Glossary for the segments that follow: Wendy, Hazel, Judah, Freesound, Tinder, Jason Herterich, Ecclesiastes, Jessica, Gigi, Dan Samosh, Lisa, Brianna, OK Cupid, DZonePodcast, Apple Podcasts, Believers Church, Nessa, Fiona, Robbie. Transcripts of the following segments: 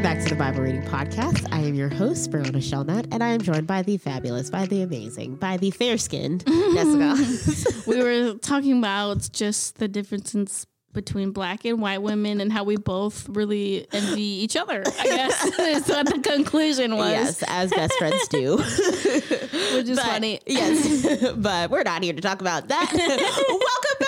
Welcome back to the Bible Reading Podcast. I am your host, Brianna Shelnut, and I am joined by the fabulous, by the amazing, by the fair-skinned Jessica. We were talking about just the differences between black and white women and how we both really envy each other, I guess, is what the conclusion was. Yes, as best friends do. Which is funny. Yes, but we're not here to talk about that. Welcome back.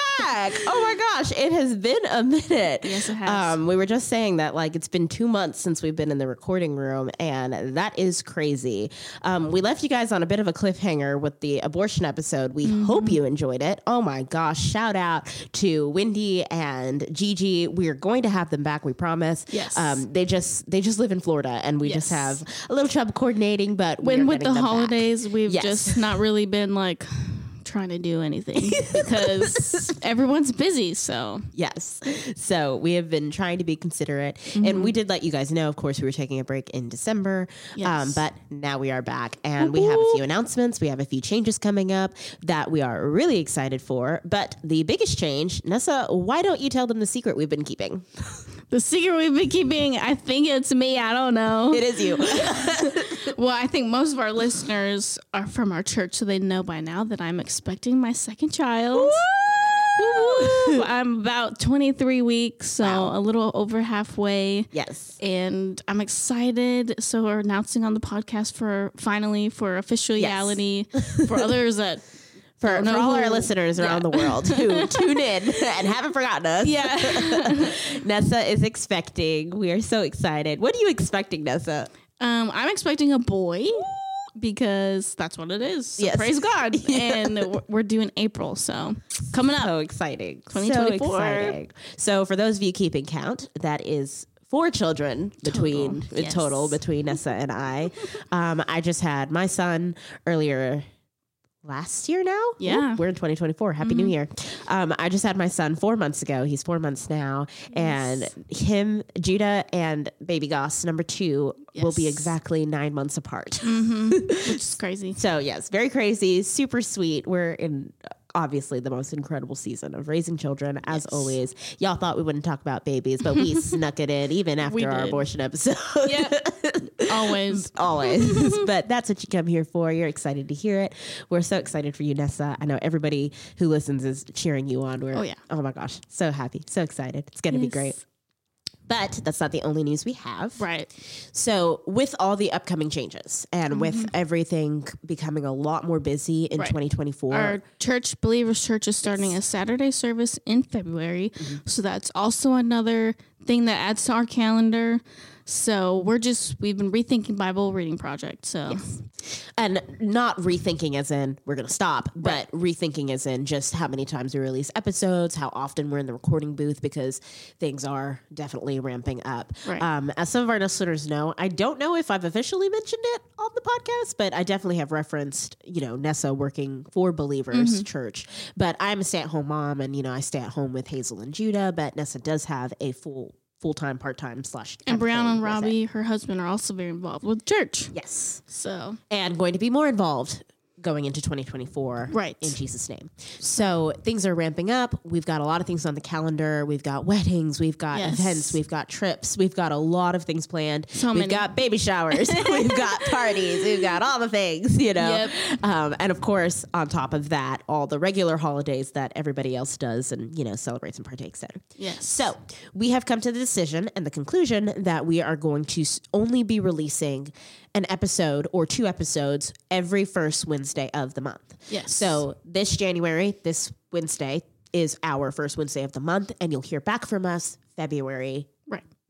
Oh my gosh, it has been a minute. Yes, it has. We were just saying that it's been 2 months since we've been in the recording room, and that is crazy. We left you guys on a bit of a cliffhanger with the abortion episode. We hope you enjoyed it. Oh my gosh, shout out to Wendy and Gigi. We're going to have them back, we promise. Yes. They just live in Florida, and we just have a little trouble coordinating, but with the holidays, back. We've just not really been trying to do anything because everyone's busy. So we have been trying to be considerate, and we did let you guys know, of course, we were taking a break in December, but now we are back, and we have a few announcements. We have a few changes coming up that we are really excited for, but the biggest change, Nessa, why don't you tell them the secret we've been keeping? The secret we've been keeping, I think it's me. I don't know. It is you. Well, I think most of our listeners are from our church, so they know by now that I'm expecting my second child. Woo! I'm about 23 weeks, so a little over halfway. Yes. And I'm excited. So we're announcing on the podcast for officiality for others that... For all our listeners around the world who tune in and haven't forgotten us. Yeah. Nessa is expecting. We are so excited. What are you expecting, Nessa? I'm expecting a boy because that's what it is. So praise God. Yeah. And we're doing April. So coming up. So exciting. 2024. So exciting. So for those of you keeping count, that is... 4 children between Nessa and I. I just had my son earlier last year now? Yeah. Ooh, we're in 2024. Happy New Year. I just had my son 4 months ago. He's 4 months now. Yes. And him, Judah, and baby Goss, number 2, will be exactly 9 months apart. Which is crazy. So, yes, very crazy. Super sweet. We're in... obviously the most incredible season of raising children, as always. Y'all thought we wouldn't talk about babies, but we snuck it in even after our abortion episode. Yeah. Always. But that's what you come here for. You're excited to hear it. We're so excited for you, Nessa. I know everybody who listens is cheering you on. Oh my gosh, so happy, so excited. It's going to be great. But that's not the only news we have. Right. So with all the upcoming changes and with everything becoming a lot more busy in 2024. Our church, Believers Church, is starting a Saturday service in February. So that's also another thing that adds to our calendar. So we've been rethinking Bible reading project. So, and not rethinking as in we're going to stop, but rethinking as in just how many times we release episodes, how often we're in the recording booth, because things are definitely ramping up. Right. As some of our listeners know, I don't know if I've officially mentioned it on the podcast, but I definitely have referenced, Nessa working for Believers Church, but I'm a stay-at-home mom, and, I stay at home with Hazel and Judah, but Nessa does have a full-time, part-time /... And Brianna and Robbie, her husband, are also very involved with church. Yes. So... And going to be more involved going into 2024. Right. In Jesus' name. So things are ramping up. We've got a lot of things on the calendar. We've got weddings. We've got events. We've got trips. We've got a lot of things planned. We've got baby showers. We've got parties. We've got all the things, Yep. And of course, on top of that, all the regular holidays that everybody else does and, celebrates and partakes in. Yes. So we have come to the decision and the conclusion that we are going to only be releasing an episode or 2 episodes every first Wednesday of the month. Yes. So this January, this Wednesday is our first Wednesday of the month, and you'll hear back from us February,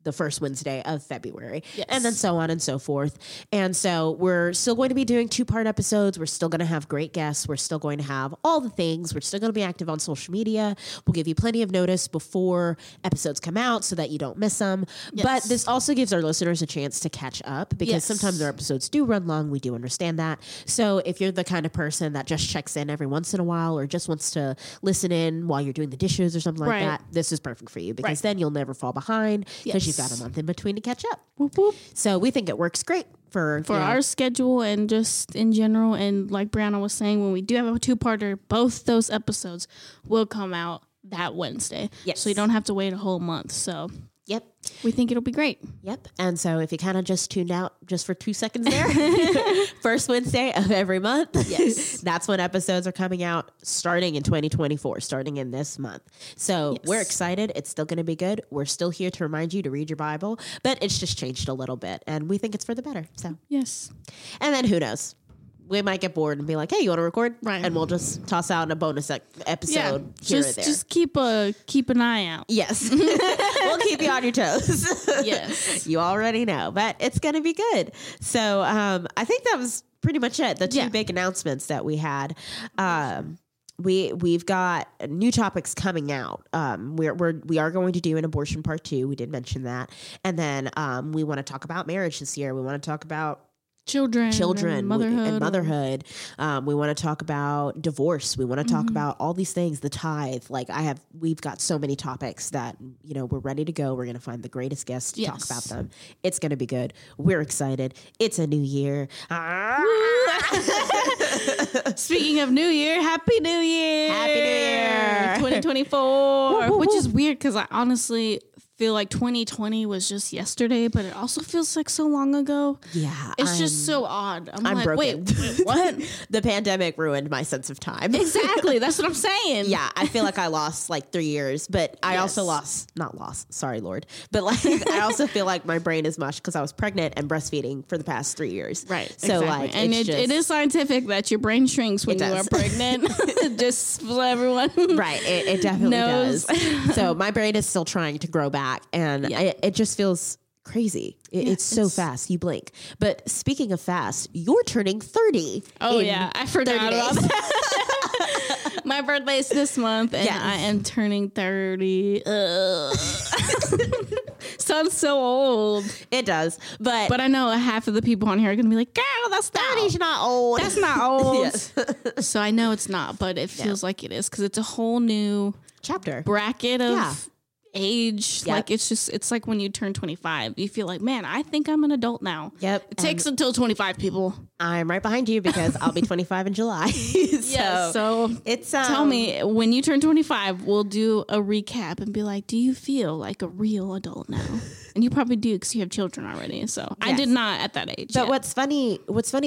the first Wednesday of February, and then so on and so forth. And so we're still going to be doing 2-part episodes. We're still going to have great guests. We're still going to have all the things. We're still going to be active on social media. We'll give you plenty of notice before episodes come out so that you don't miss them. Yes. But this also gives our listeners a chance to catch up, because sometimes our episodes do run long. We do understand that. So if you're the kind of person that just checks in every once in a while or just wants to listen in while you're doing the dishes or something like that, this is perfect for you, because then you'll never fall behind. Yes. You've got a month in between to catch up. Whoop, whoop. So we think it works great for our schedule and just in general. And like Brianna was saying, when we do have a 2-parter, both those episodes will come out that Wednesday. Yes. So you don't have to wait a whole month. So Yep. We think it'll be great. Yep. And so if you kind of just tuned out just for 2 seconds there, first Wednesday of every month. Yes. That's when episodes are coming out starting in 2024, starting in this month. So yes. We're excited. It's still going to be good. We're still here to remind you to read your Bible, but it's just changed a little bit and we think it's for the better. So yes. And then who knows? We might get bored and be like, hey, you want to record? Right. And we'll just toss out a bonus episode here or there. Just keep an eye out. Yes. We'll keep you on your toes. Yes. You already know, but it's going to be good. So I think that was pretty much it. The two big announcements that we had. We've got new topics coming out. We are going to do an abortion part 2. We did mention that. And then we want to talk about marriage this year. We want to talk about children and motherhood. We want to talk about divorce. We want to talk about all these things, the tithe. Like we've got so many topics that, you know, we're ready to go. We're going to find the greatest guests to talk about them. It's going to be good. We're excited. It's a new year. Speaking of new year, happy new year. Happy new year. 2024, which is weird because I honestly feel like 2020 was just yesterday, but it also feels like so long ago. Yeah. It's just so odd. I'm like, broken. Wait, what? The pandemic ruined my sense of time. Exactly. That's what I'm saying. Yeah. I feel like I lost like 3 years, but I also lost. Sorry, Lord. But like, I also feel like my brain is mush because I was pregnant and breastfeeding for the past 3 years. Right. So like, and it is scientific that your brain shrinks when you are pregnant. Just for everyone. Right. It definitely does. So my brain is still trying to grow back. And it just feels crazy. It's so fast. You blink. But speaking of fast, you're turning 30. Oh, yeah. I forgot about that. My birthday is this month, and I am turning 30. Sounds so old. It does. But I know half of the people on here are going to be like, girl, that's 30's not old. That's not old. Yes. So I know it's not, but it feels like it is because it's a whole new chapter bracket of age. Like it's like when you turn 25, you feel like, man, I think I'm an adult now. Yep. It takes until 25, people. I'm right behind you because I'll be 25 in July. So it's tell me when you turn 25, we'll do a recap and be like, do you feel like a real adult now? And you probably do because you have children already. So I did not at that age. But what's funny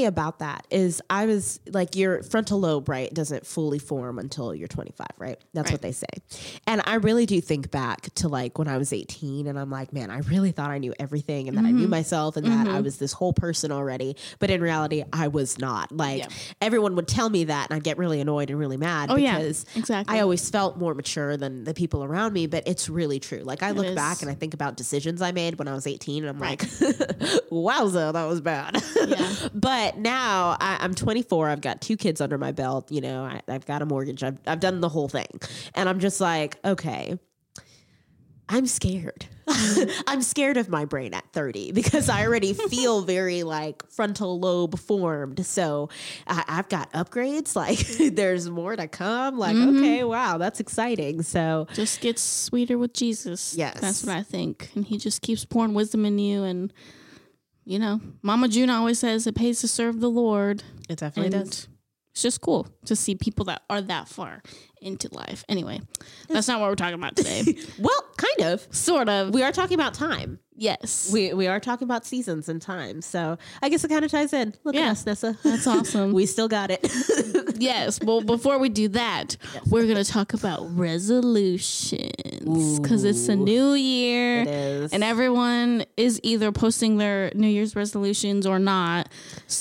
about that is I was like, your frontal lobe, right, doesn't fully form until you're 25, right? That's what they say. And I really do think back to like when I was 18 and I'm like, man, I really thought I knew everything and that I knew myself and that I was this whole person already. But in reality, I was not. Like everyone would tell me that and I'd get really annoyed and really mad because I always felt more mature than the people around me. But it's really true. Like I look back and I think about decisions I made when I was 18 and I'm like, wowza, that was bad. But now I'm 24. I've got 2 kids under my belt. You know, I've got a mortgage. I've done the whole thing. And I'm just like, okay, I'm scared. I'm scared of my brain at 30 because I already feel very like frontal lobe formed. So I've got upgrades. Like there's more to come. Like, okay, wow, that's exciting. So just gets sweeter with Jesus. Yes. That's what I think. And he just keeps pouring wisdom in you. And, you know, Mama June always says it pays to serve the Lord. It definitely does. It's just cool to see people that are that far into life. Anyway, that's not what we're talking about today. Well, kind of. Sort of. We are talking about time. Yes. We are talking about seasons and time. So I guess it kind of ties in. Look at us, Nessa. That's awesome. We still got it. Yes. Well, before we do that, we're going to talk about resolutions because it's a new year. It is. And everyone is either posting their New Year's resolutions or not.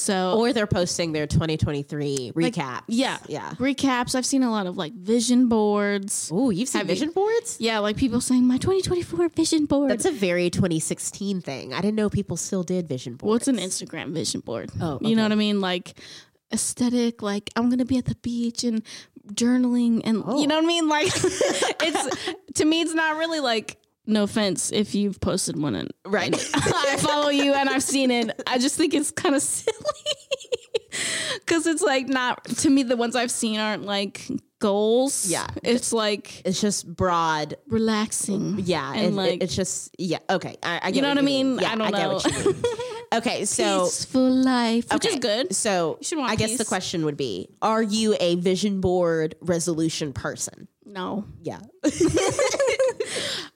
Or they're posting their 2023 recaps. Like, yeah. Recaps. I've seen a lot of like vision boards. Oh, you've seen vision boards? Yeah. Like people saying my 2024 vision board. That's a very 2016 thing. I didn't know people still did vision boards. Well, it's an Instagram vision board. Oh, okay. You know what I mean? Like aesthetic, like I'm going to be at the beach and journaling and you know what I mean? Like to me, it's not really like, no offense if you've posted one and I follow you and I've seen it. I just think it's kind of silly because it's like not, to me, the ones I've seen aren't like goals. Yeah. It's like, it's just broad. Relaxing. Yeah. And it's just, okay. I get you know what I mean? Yeah, I don't know. I get what you mean. Okay. So peaceful life, which is good. So you should want peace. Guess the question would be, are you a vision board resolution person? No. Yeah.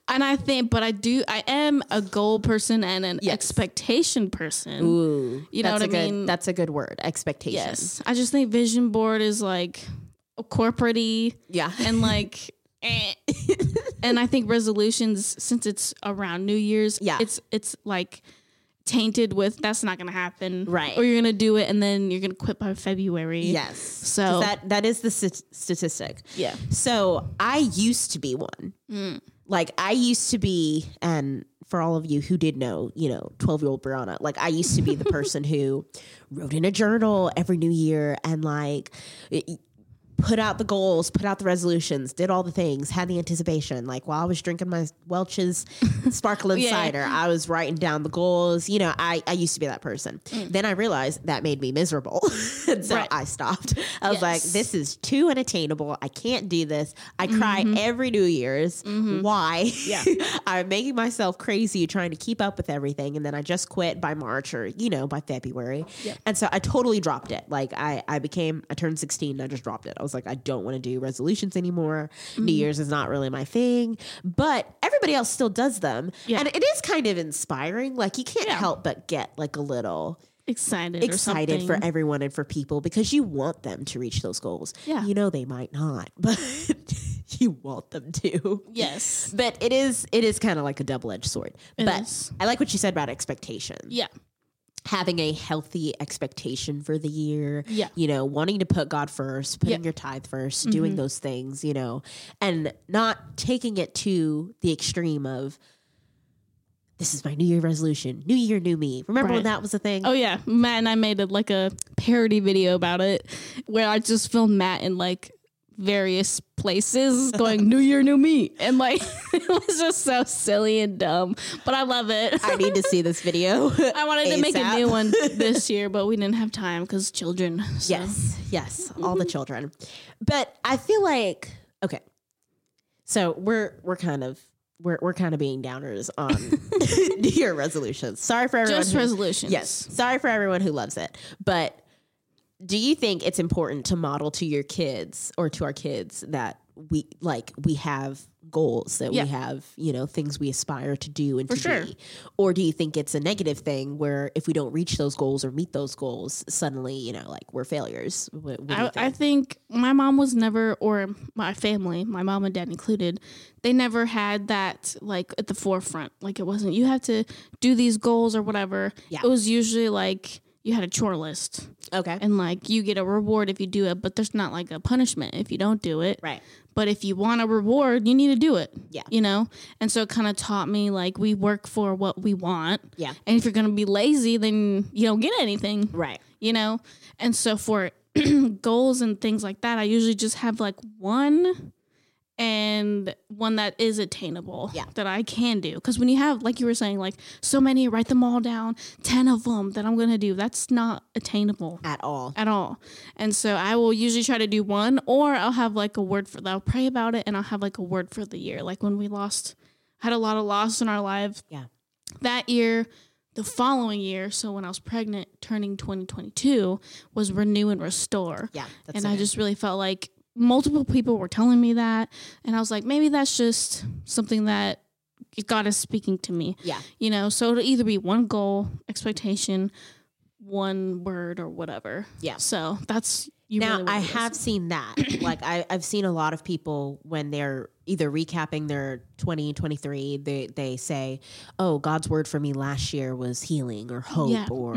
And I think, but I am a goal person and an expectation person. Ooh, you know what I mean? That's a good word, expectation. Yes. I just think vision board is like corporate-y. Yeah. And like, and I think resolutions, since it's around New Year's, it's like tainted with that's not going to happen. Right. Or you're going to do it and then you're going to quit by February. Yes. So that is the statistic. Yeah. So I used to be one. Mm. Like, I used to be, and for all of you who did know, 12-year-old Brianna, like, I used to be the person who wrote in a journal every new year and, like, put out the goals, put out the resolutions, did all the things, had the anticipation. Like, while I was drinking my Welch's sparkling cider, I was writing down the goals. I used to be that person. Mm. Then I realized that made me miserable. So I stopped. I was like, this is too unattainable. I can't do this. I cry every New Year's. Mm-hmm. Why? Yeah. I'm making myself crazy trying to keep up with everything. And then I just quit by March or, by February. Yep. And so I totally dropped it. Like, I turned 16 and I just dropped it. I was like, I don't want to do resolutions anymore. Mm-hmm. New Year's is not really my thing, but everybody else still does them. Yeah. And it is kind of inspiring. Like, you can't help but get like a little excited for everyone and for people because you want them to reach those goals. Yeah. They might not, but you want them to. Yes. But it is kind of like a double-edged sword. It is. I like what you said about expectation. Yeah. Having a healthy expectation for the year, wanting to put God first, putting your tithe first, doing those things, and not taking it to the extreme of this is my New Year resolution, New Year, New Me. Remember when that was a thing? Oh, yeah. Matt and I made a parody video about it where I just filmed Matt in various places going, New Year, New Me. And it was just so silly and dumb, but I love it. I need to see this video. I wanted ASAP. To make a new one this year, but we didn't have time because children. So. Yes. All the children. But I feel like, okay. So we're kind of being downers on New Year resolutions. Sorry for everyone. Just resolutions. Yes. Sorry for everyone who loves it. But do you think it's important to model to your kids or to our kids that we have goals, that we have, things we aspire to do and for to sure. be? Or do you think it's a negative thing where if we don't reach those goals or meet those goals, suddenly, we're failures? I think my mom was never, or my family, my mom and dad included, they never had that at the forefront. Like, it wasn't, you have to do these goals or whatever. Yeah. It was usually you had a chore list. Okay. And you get a reward if you do it, but there's not a punishment if you don't do it. Right. But if you want a reward, you need to do it. Yeah. And so it kind of taught me we work for what we want. Yeah. And if you're going to be lazy, then you don't get anything. Right. And so for goals and things like that, I usually just have one and one that is attainable that I can do. Because when you have, you were saying, so many, write them all down, 10 of them that I'm going to do, that's not attainable. At all. And so I will usually try to do one, or I'll have a word for that. I'll pray about it and I'll have a word for the year. Like when we had a lot of loss in our lives that year, the following year. So when I was pregnant, turning 2022 was renew and restore. Yeah. And I just really felt multiple people were telling me that, and I was like, maybe that's just something that God is speaking to me. Yeah. So it'll either be one goal, expectation, one word, or whatever. Yeah. So that's... I have seen that. I've seen a lot of people when they're either recapping their 2023, they say, oh, God's word for me last year was healing or hope or,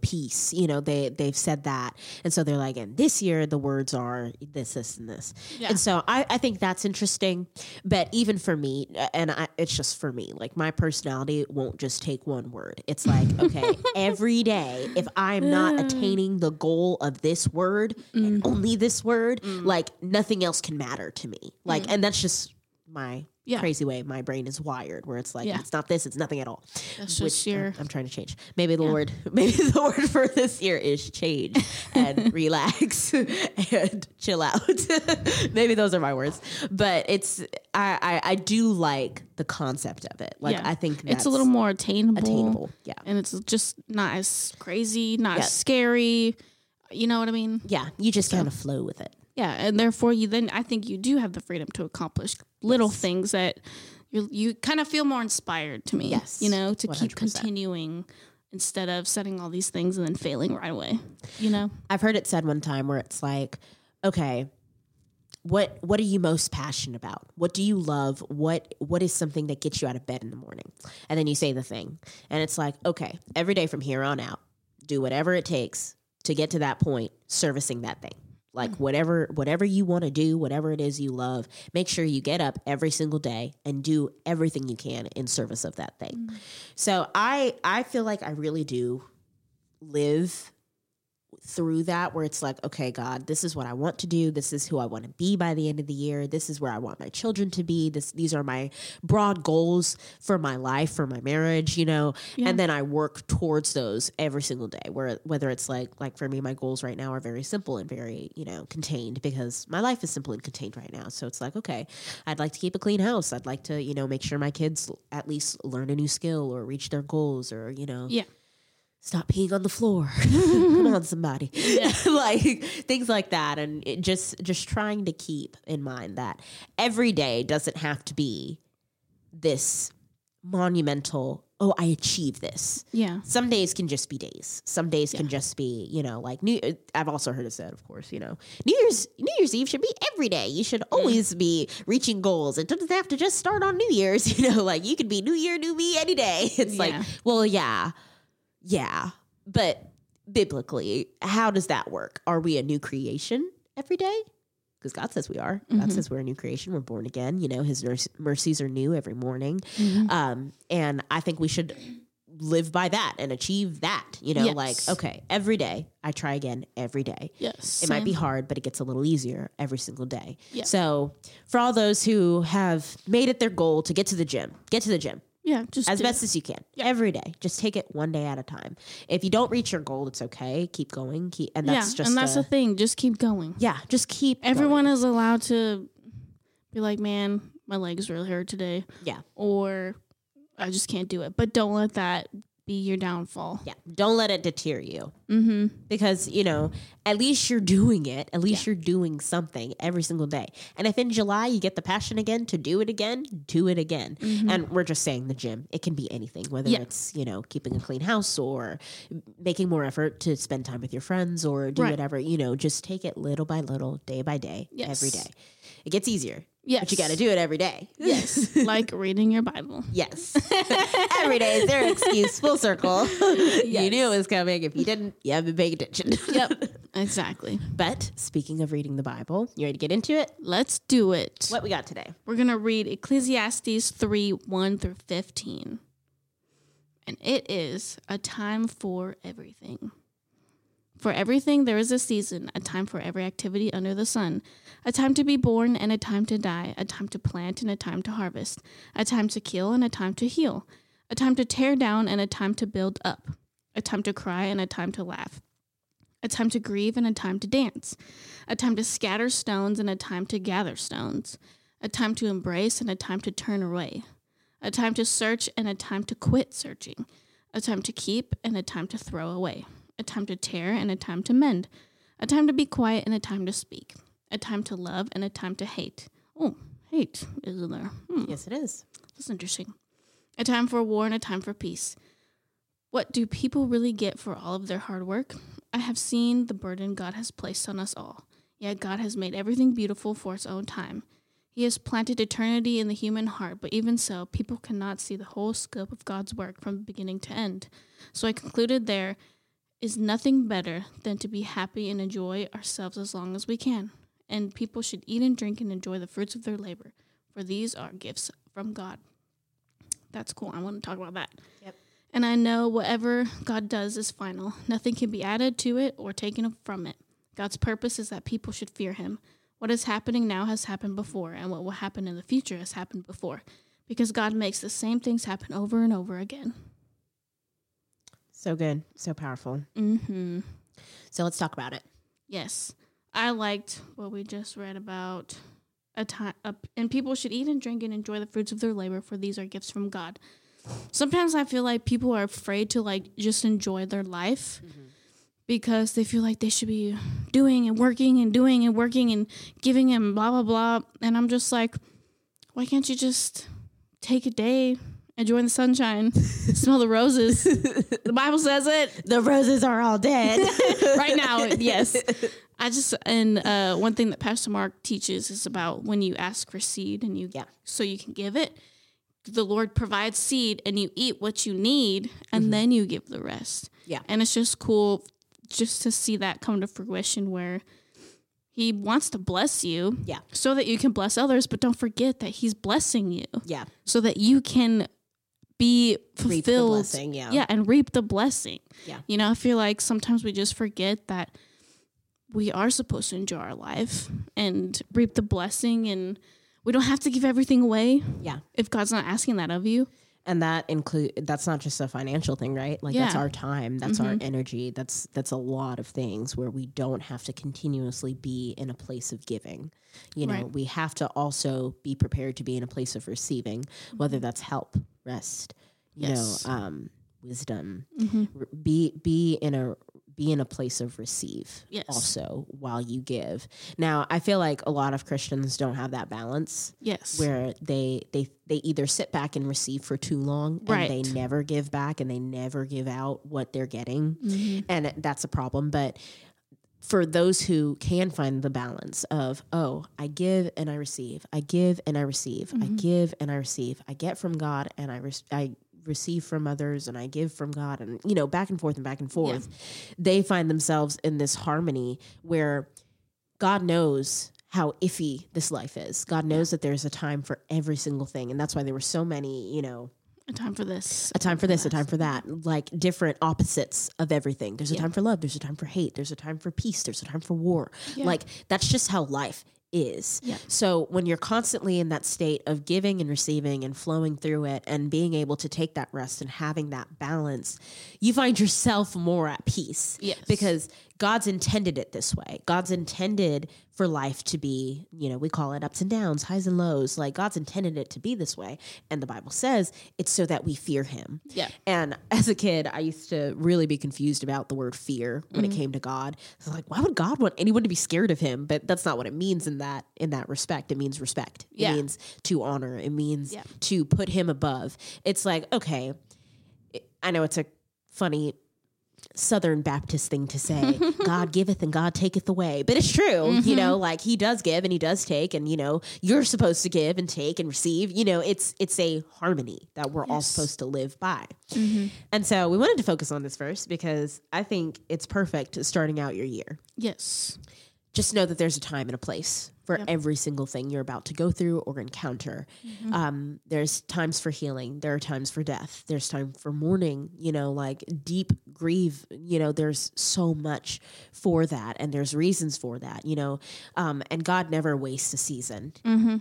peace. They've said that. And so they're and this year the words are this, this, and this. Yeah. And so I think that's interesting. But even for me, and it's just for me, my personality won't just take one word. It's okay, every day, if I'm not attaining the goal of this word, and only this word, nothing else can matter to me. And that's just my crazy way my brain is wired, where it's it's not this, it's nothing at all. That's which just your... I'm trying to change. Maybe the word for this year is change and relax and chill out. Maybe those are my words, but it's I do like the concept of it. I think that's it's a little more attainable. Yeah, and it's just not as crazy, not as scary. You know what I mean? Yeah. You just kind of flow with it. Yeah. And therefore I think you do have the freedom to accomplish little things that you kind of feel more inspired to me, yes, you know, to 100%. Keep continuing instead of setting all these things and then failing right away, you know? I've heard it said one time where it's like, okay, what are you most passionate about? What do you love? What is something that gets you out of bed in the morning? And then you say the thing. And it's like, okay, every day from here on out, do whatever it takes to get to that point, servicing that thing. Like whatever you want to do, whatever it is you love, make sure you get up every single day and do everything you can in service of that thing. Mm-hmm. So I feel like I really do live through that, where it's like, okay, God, this is what I want to do. This is who I want to be by the end of the year. This is where I want my children to be. These are my broad goals for my life, for my marriage, you know, yeah. And then I work towards those every single day, whether it's like for me, my goals right now are very simple and very, you know, contained, because my life is simple and contained right now. So it's like, okay, I'd like to keep a clean house. I'd like to, you know, make sure my kids at least learn a new skill or reach their goals, or, you know, yeah. Stop peeing on the floor. Come on, somebody. Yeah. Like things like that. And it just trying to keep in mind that every day doesn't have to be this monumental, oh, I achieved this. Yeah. Some days can just be days. Some days can just be, you know, like I've also heard it said, of course, you know, New Year's Eve should be every day. You should always be reaching goals. It doesn't have to just start on New Year's, you know, like you could be new year, new me any day. It's like, well, yeah, but biblically, how does that work? Are we a new creation every day? Because God says we are. God says we're a new creation. We're born again. You know, his mercies are new every morning. Mm-hmm. And I think we should live by that and achieve that, you know, like, okay, every day I try again every day. Yes, it might be hard, but it gets a little easier every single day. Yeah. So for all those who have made it their goal to get to the gym. Yeah, just as best as you can every day. Just take it one day at a time. If you don't reach your goal, it's okay. Keep going. And that's just and that's the thing. Just keep going. Yeah, just keep. Everyone is allowed to be like, man, my legs really hurt today. Yeah, or I just can't do it. But don't let that be your downfall. Yeah, don't let it deter you. Mm-hmm. Because you know, at least you're doing it. At least you're doing something every single day. And if in July you get the passion again to do it again, Mm-hmm. And we're just saying the gym. It can be anything, whether it's you know keeping a clean house or making more effort to spend time with your friends or do whatever. You know, just take it little by little, day by day, every day. It gets easier. Yes. But you got to do it every day. Yes. Like reading your Bible. Yes. Every day is their excuse. Full circle. Yes. You knew it was coming. If you didn't, you haven't been paying attention. Yep. Exactly. But speaking of reading the Bible, you ready to get into it? Let's do it. What we got today? We're going to read Ecclesiastes 3:1-15. And it is a time for everything. For everything there is a season, a time for every activity under the sun, a time to be born and a time to die, a time to plant and a time to harvest, a time to kill and a time to heal, a time to tear down and a time to build up, a time to cry and a time to laugh, a time to grieve and a time to dance, a time to scatter stones and a time to gather stones, a time to embrace and a time to turn away, a time to search and a time to quit searching, a time to keep and a time to throw away. A time to tear and a time to mend, a time to be quiet and a time to speak, a time to love and a time to hate. Oh, hate is in there. Yes, it is. That's interesting. A time for war and a time for peace. What do people really get for all of their hard work? I have seen the burden God has placed on us all. Yet God has made everything beautiful for its own time. He has planted eternity in the human heart, but even so, people cannot see the whole scope of God's work from beginning to end. So I concluded there is nothing better than to be happy and enjoy ourselves as long as we can. And people should eat and drink and enjoy the fruits of their labor, for these are gifts from God. That's cool. I want to talk about that. Yep. And I know whatever God does is final. Nothing can be added to it or taken from it. God's purpose is that people should fear him. What is happening now has happened before, and what will happen in the future has happened before, because God makes the same things happen over and over again. So good. So powerful. Mm-hmm. So let's talk about it. Yes. I liked what we just read about a time. And people should eat and drink and enjoy the fruits of their labor, for these are gifts from God. Sometimes I feel like people are afraid to like just enjoy their life because they feel like they should be doing and working and doing and working and giving and blah, blah, blah. And I'm just like, why can't you just take a day, enjoy the sunshine, smell the roses. The Bible says it. The roses are all dead. Right now, yes. One thing that Pastor Mark teaches is about when you ask for seed and you so you can give it. The Lord provides seed and you eat what you need and then you give the rest. Yeah. And it's just cool just to see that come to fruition where he wants to bless you so that you can bless others, but don't forget that he's blessing you so that you can be fulfilled. Reap the blessing, and reap the blessing. Yeah. You know, I feel like sometimes we just forget that we are supposed to enjoy our life and reap the blessing, and we don't have to give everything away. Yeah. If God's not asking that of you. And that's not just a financial thing, right? Like that's our time, that's our energy, that's a lot of things where we don't have to continuously be in a place of giving. You know, we have to also be prepared to be in a place of receiving, whether that's help, rest, you know, wisdom. Be in a place of receive also while you give. Now, I feel like a lot of Christians don't have that balance. Yes. Where they either sit back and receive for too long and they never give back and they never give out what they're getting. Mm-hmm. And that's a problem. But for those who can find the balance of, I give and I receive. I give and I receive. Mm-hmm. I give and I receive. I get from God and I receive from others and I give from God, and you know, back and forth they find themselves in this harmony where God knows how iffy this life is. God knows that there's a time for every single thing, and that's why there were so many, you know, a time for this, a time for this, a time for that, like different opposites of everything. There's a time for love, there's a time for hate, there's a time for peace, there's a time for war. Like that's just how life is. Yeah. So when you're constantly in that state of giving and receiving and flowing through it and being able to take that rest and having that balance, you find yourself more at peace. Yes. Because God's intended it this way. God's intended for life to be, you know, we call it ups and downs, highs and lows. Like God's intended it to be this way. And the Bible says it's so that we fear him. Yeah. And as a kid, I used to really be confused about the word fear when it came to God. I was like, why would God want anyone to be scared of him? But that's not what it means in that respect. It means respect. It means to honor. It means to put him above. It's like, okay, I know it's a funny Southern Baptist thing to say, God giveth and God taketh away. But it's true, you know, like he does give and he does take, and, you know, you're supposed to give and take and receive, you know, it's a harmony that we're all supposed to live by. And so we wanted to focus on this verse because I think it's perfect starting out your year. Yes. Just know that there's a time and a place for every single thing you're about to go through or encounter. There's times for healing. There are times for death. There's time for mourning, you know, like deep grief. You know, there's so much for that, and there's reasons for that, you know. And God never wastes a season.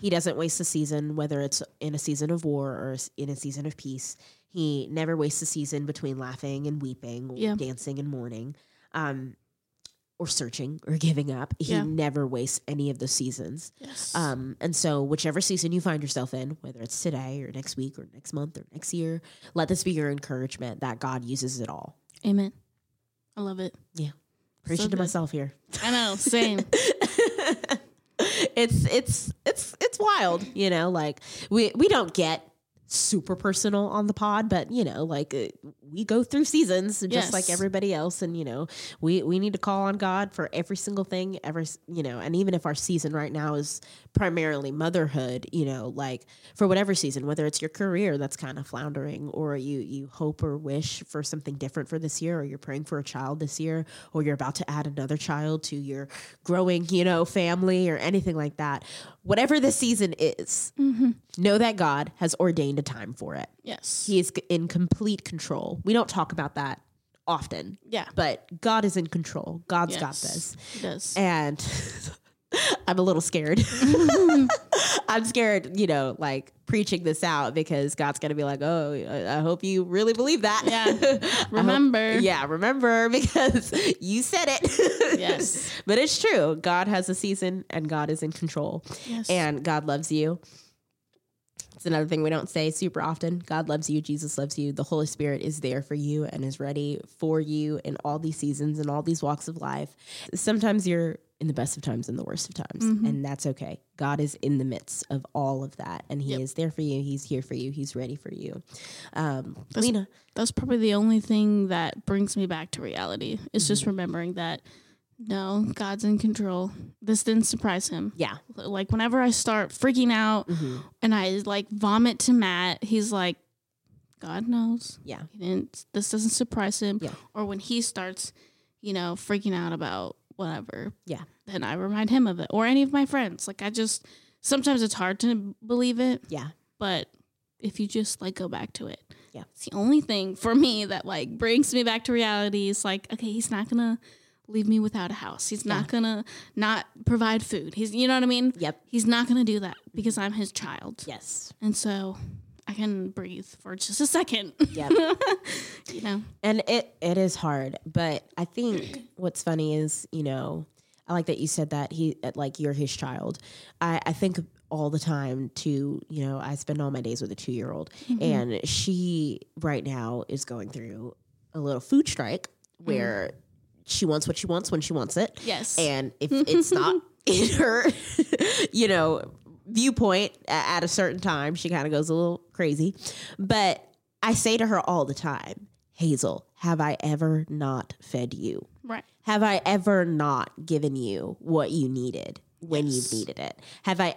He doesn't waste a season, whether it's in a season of war or in a season of peace. He never wastes a season between laughing and weeping, or dancing and mourning. Or searching or giving up. He never wastes any of the seasons. Yes. And so whichever season you find yourself in, whether it's today or next week or next month or next year, let this be your encouragement that God uses it all. Amen. I love it. Yeah. Preaching to myself here. I know. Same. It's wild, you know, like we don't get super personal on the pod, but you know, like we go through seasons just like everybody else, and you know, we need to call on God for every single thing, you know, and even if our season right now is primarily motherhood, you know, like for whatever season, whether it's your career that's kind of floundering, or you hope or wish for something different for this year, or you're praying for a child this year, or you're about to add another child to your growing, you know, family or anything like that, whatever the season is, know that God has ordained a time for it. Yes. He is in complete control. We don't talk about that often. Yeah. But God is in control. God's got this. He does. And I'm a little scared. I'm scared, you know, like preaching this out, because God's going to be like, oh, I hope you really believe that. Yeah. Remember. Remember, because you said it. Yes. But it's true. God has a season and God is in control. Yes. And God loves you. It's another thing we don't say super often. God loves you. Jesus loves you. The Holy Spirit is there for you and is ready for you in all these seasons and all these walks of life. Sometimes you're in the best of times and the worst of times, mm-hmm. and that's okay. God is in the midst of all of that, and he is there for you. He's here for you. He's ready for you. Lena. That's probably the only thing that brings me back to reality is just remembering that, no, God's in control. This didn't surprise him. Yeah. Like whenever I start freaking out and I like vomit to Matt, he's like, God knows. Yeah. This doesn't surprise him. Yeah. Or when he starts, you know, freaking out about whatever. Yeah. Then I remind him of it or any of my friends. Like I just, sometimes it's hard to believe it. Yeah. But if you just like go back to it. Yeah. It's the only thing for me that like brings me back to reality. It's like, okay, he's not going to leave me without a house. He's not going to not provide food. He's, you know what I mean? Yep. He's not going to do that because I'm his child. Yes. And so I can breathe for just a second. Yep. You know? And it is hard, but I think what's funny is, you know, I like that you said that you're his child. I think all the time to, you know, I spend all my days with a 2-year-old and she right now is going through a little food strike where she wants what she wants when she wants it. Yes. And if it's not in her, you know, viewpoint at a certain time, she kind of goes a little crazy. But I say to her all the time, Hazel, have I ever not fed you? Right. Have I ever not given you what you needed when you needed it? Have I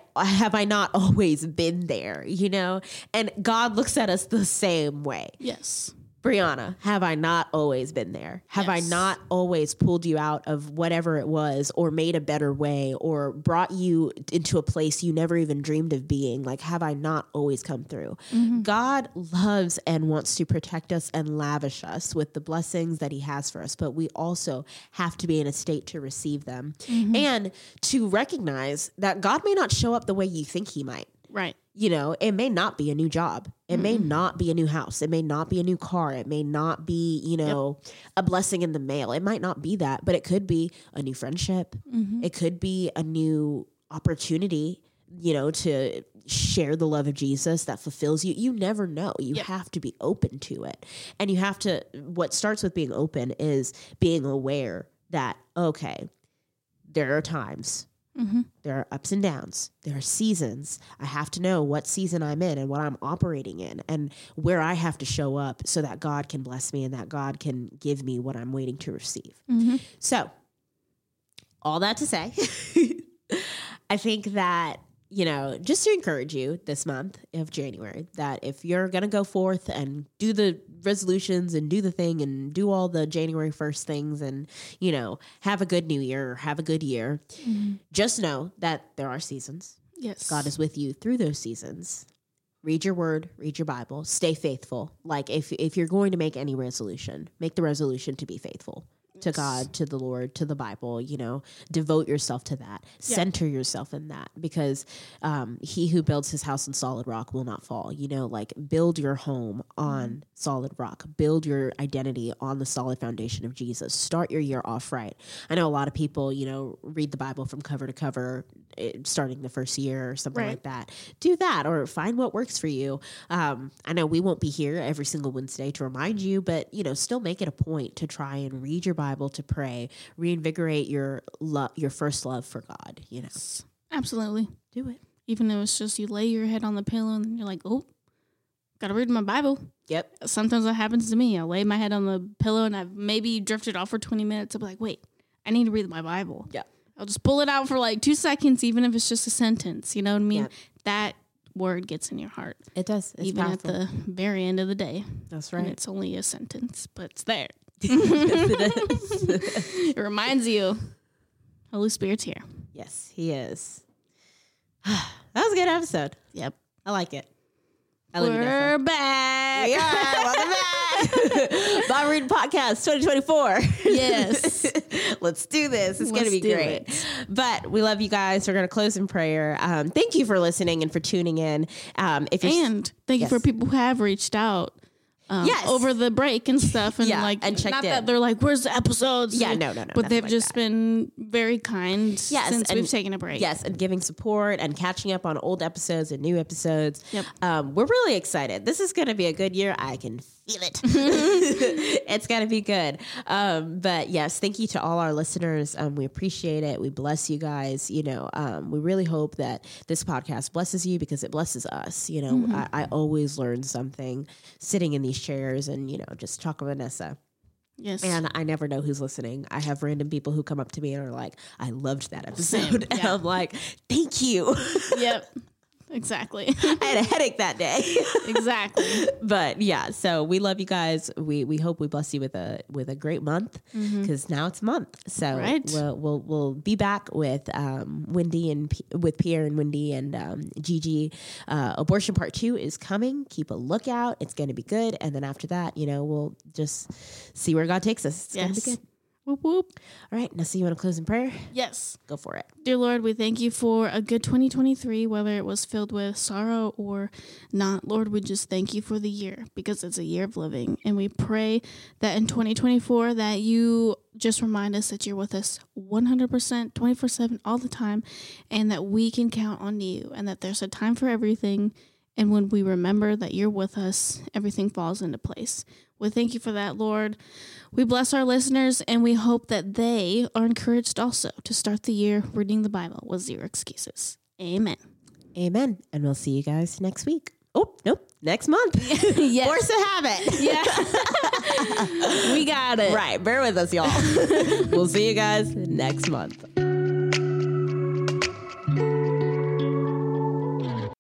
not always been there, you know? And God looks at us the same way. Yes. Brianna, have I not always been there? Have I not always pulled you out of whatever it was or made a better way or brought you into a place you never even dreamed of being? Like, have I not always come through? Mm-hmm. God loves and wants to protect us and lavish us with the blessings that he has for us, but we also have to be in a state to receive them and to recognize that God may not show up the way you think he might. Right. You know, it may not be a new job. It may not be a new house. It may not be a new car. It may not be, you know, a blessing in the mail. It might not be that, but it could be a new friendship. Mm-hmm. It could be a new opportunity, you know, to share the love of Jesus that fulfills you. You never know. You have to be open to it. And you have to, what starts with being open is being aware that, okay, there are times. Mm-hmm. There are ups and downs. There are seasons. I have to know what season I'm in and what I'm operating in and where I have to show up so that God can bless me and that God can give me what I'm waiting to receive. Mm-hmm. So all that to say, I think that, you know, just to encourage you this month of January, that if you're going to go forth and do the resolutions and do the thing and do all the January 1st things and, you know, have a good new year or have a good year, just know that there are seasons. Yes. God is with you through those seasons. Read your word, read your Bible, stay faithful. Like if you're going to make any resolution, make the resolution to be faithful to God, to the Lord, to the Bible, you know, devote yourself to that. Yeah. Center yourself in that because he who builds his house on solid rock will not fall. You know, like build your home on solid rock, build your identity on the solid foundation of Jesus. Start your year off right. I know a lot of people, you know, read the Bible from cover to cover, starting the first year or something like that. Do that or find what works for you. I know we won't be here every single Wednesday to remind you, but, you know, still make it a point to try and read your Bible, to pray, reinvigorate your first love for God, you know. Absolutely. Do it. Even though it's just you lay your head on the pillow and you're like, oh, gotta read my Bible. Yep. Sometimes that happens to me. I lay my head on the pillow and I've maybe drifted off for 20 minutes. I'll be like, wait, I need to read my Bible. Yeah. I'll just pull it out for like 2 seconds, even if it's just a sentence. You know what I mean? Yep. That word gets in your heart. It does. It's even powerful. At the very end of the day. That's right. And it's only a sentence, but it's there. It reminds you Holy Spirit's here. Yes, he is. That was a good episode. Yep. I like it. We're back. We are. Welcome back. Bible Reading Podcast 2024. Yes. Let's do this. It's going to be great. But we love you guys. We're going to close in prayer. Thank you for listening and for tuning in. If you're, thank you for people who have reached out. over the break and stuff. And and checked not in. That they're like, where's the episodes? Yeah, no. But they've just been very kind since we've taken a break. Yes, and giving support and catching up on old episodes and new episodes. Yep. We're really excited. This is going to be a good year. I can feel it. It's going to be good. But yes, thank you to all our listeners. We appreciate it. We bless you guys. You know, we really hope that this podcast blesses you because it blesses us. You know, mm-hmm. I always learn something sitting in these chairs and, you know, just talking with Nessa. Yes. And I never know who's listening. I have random people who come up to me and are like, I loved that episode. Yeah. And I'm like, thank you. Yep. Exactly. I had a headache that day. Exactly. But yeah, so we love you guys. We hope we bless you with a great month because now it's a month. So right. we'll be back with Wendy and with Pierre and Wendy and Gigi. Abortion Part 2 is coming. Keep a lookout. It's going to be good. And then after that, you know, we'll just see where God takes us. It's going to be good. Whoop, whoop. All right. Now, so you want to close in prayer? Yes. Go for it. Dear Lord, we thank you for a good 2023, whether it was filled with sorrow or not. Lord, we just thank you for the year because it's a year of living. And we pray that in 2024 that you just remind us that you're with us 100%, 24/7, all the time, and that we can count on you and that there's a time for everything. And when we remember that you're with us, everything falls into place. We thank you for that, Lord. We bless our listeners, and we hope that they are encouraged also to start the year reading the Bible with zero excuses. Amen. Amen. And we'll see you guys next week. Oh, nope. Next month. Yes. Force of habit. Yeah. We got it. Right. Bear with us, y'all. We'll see you guys next month.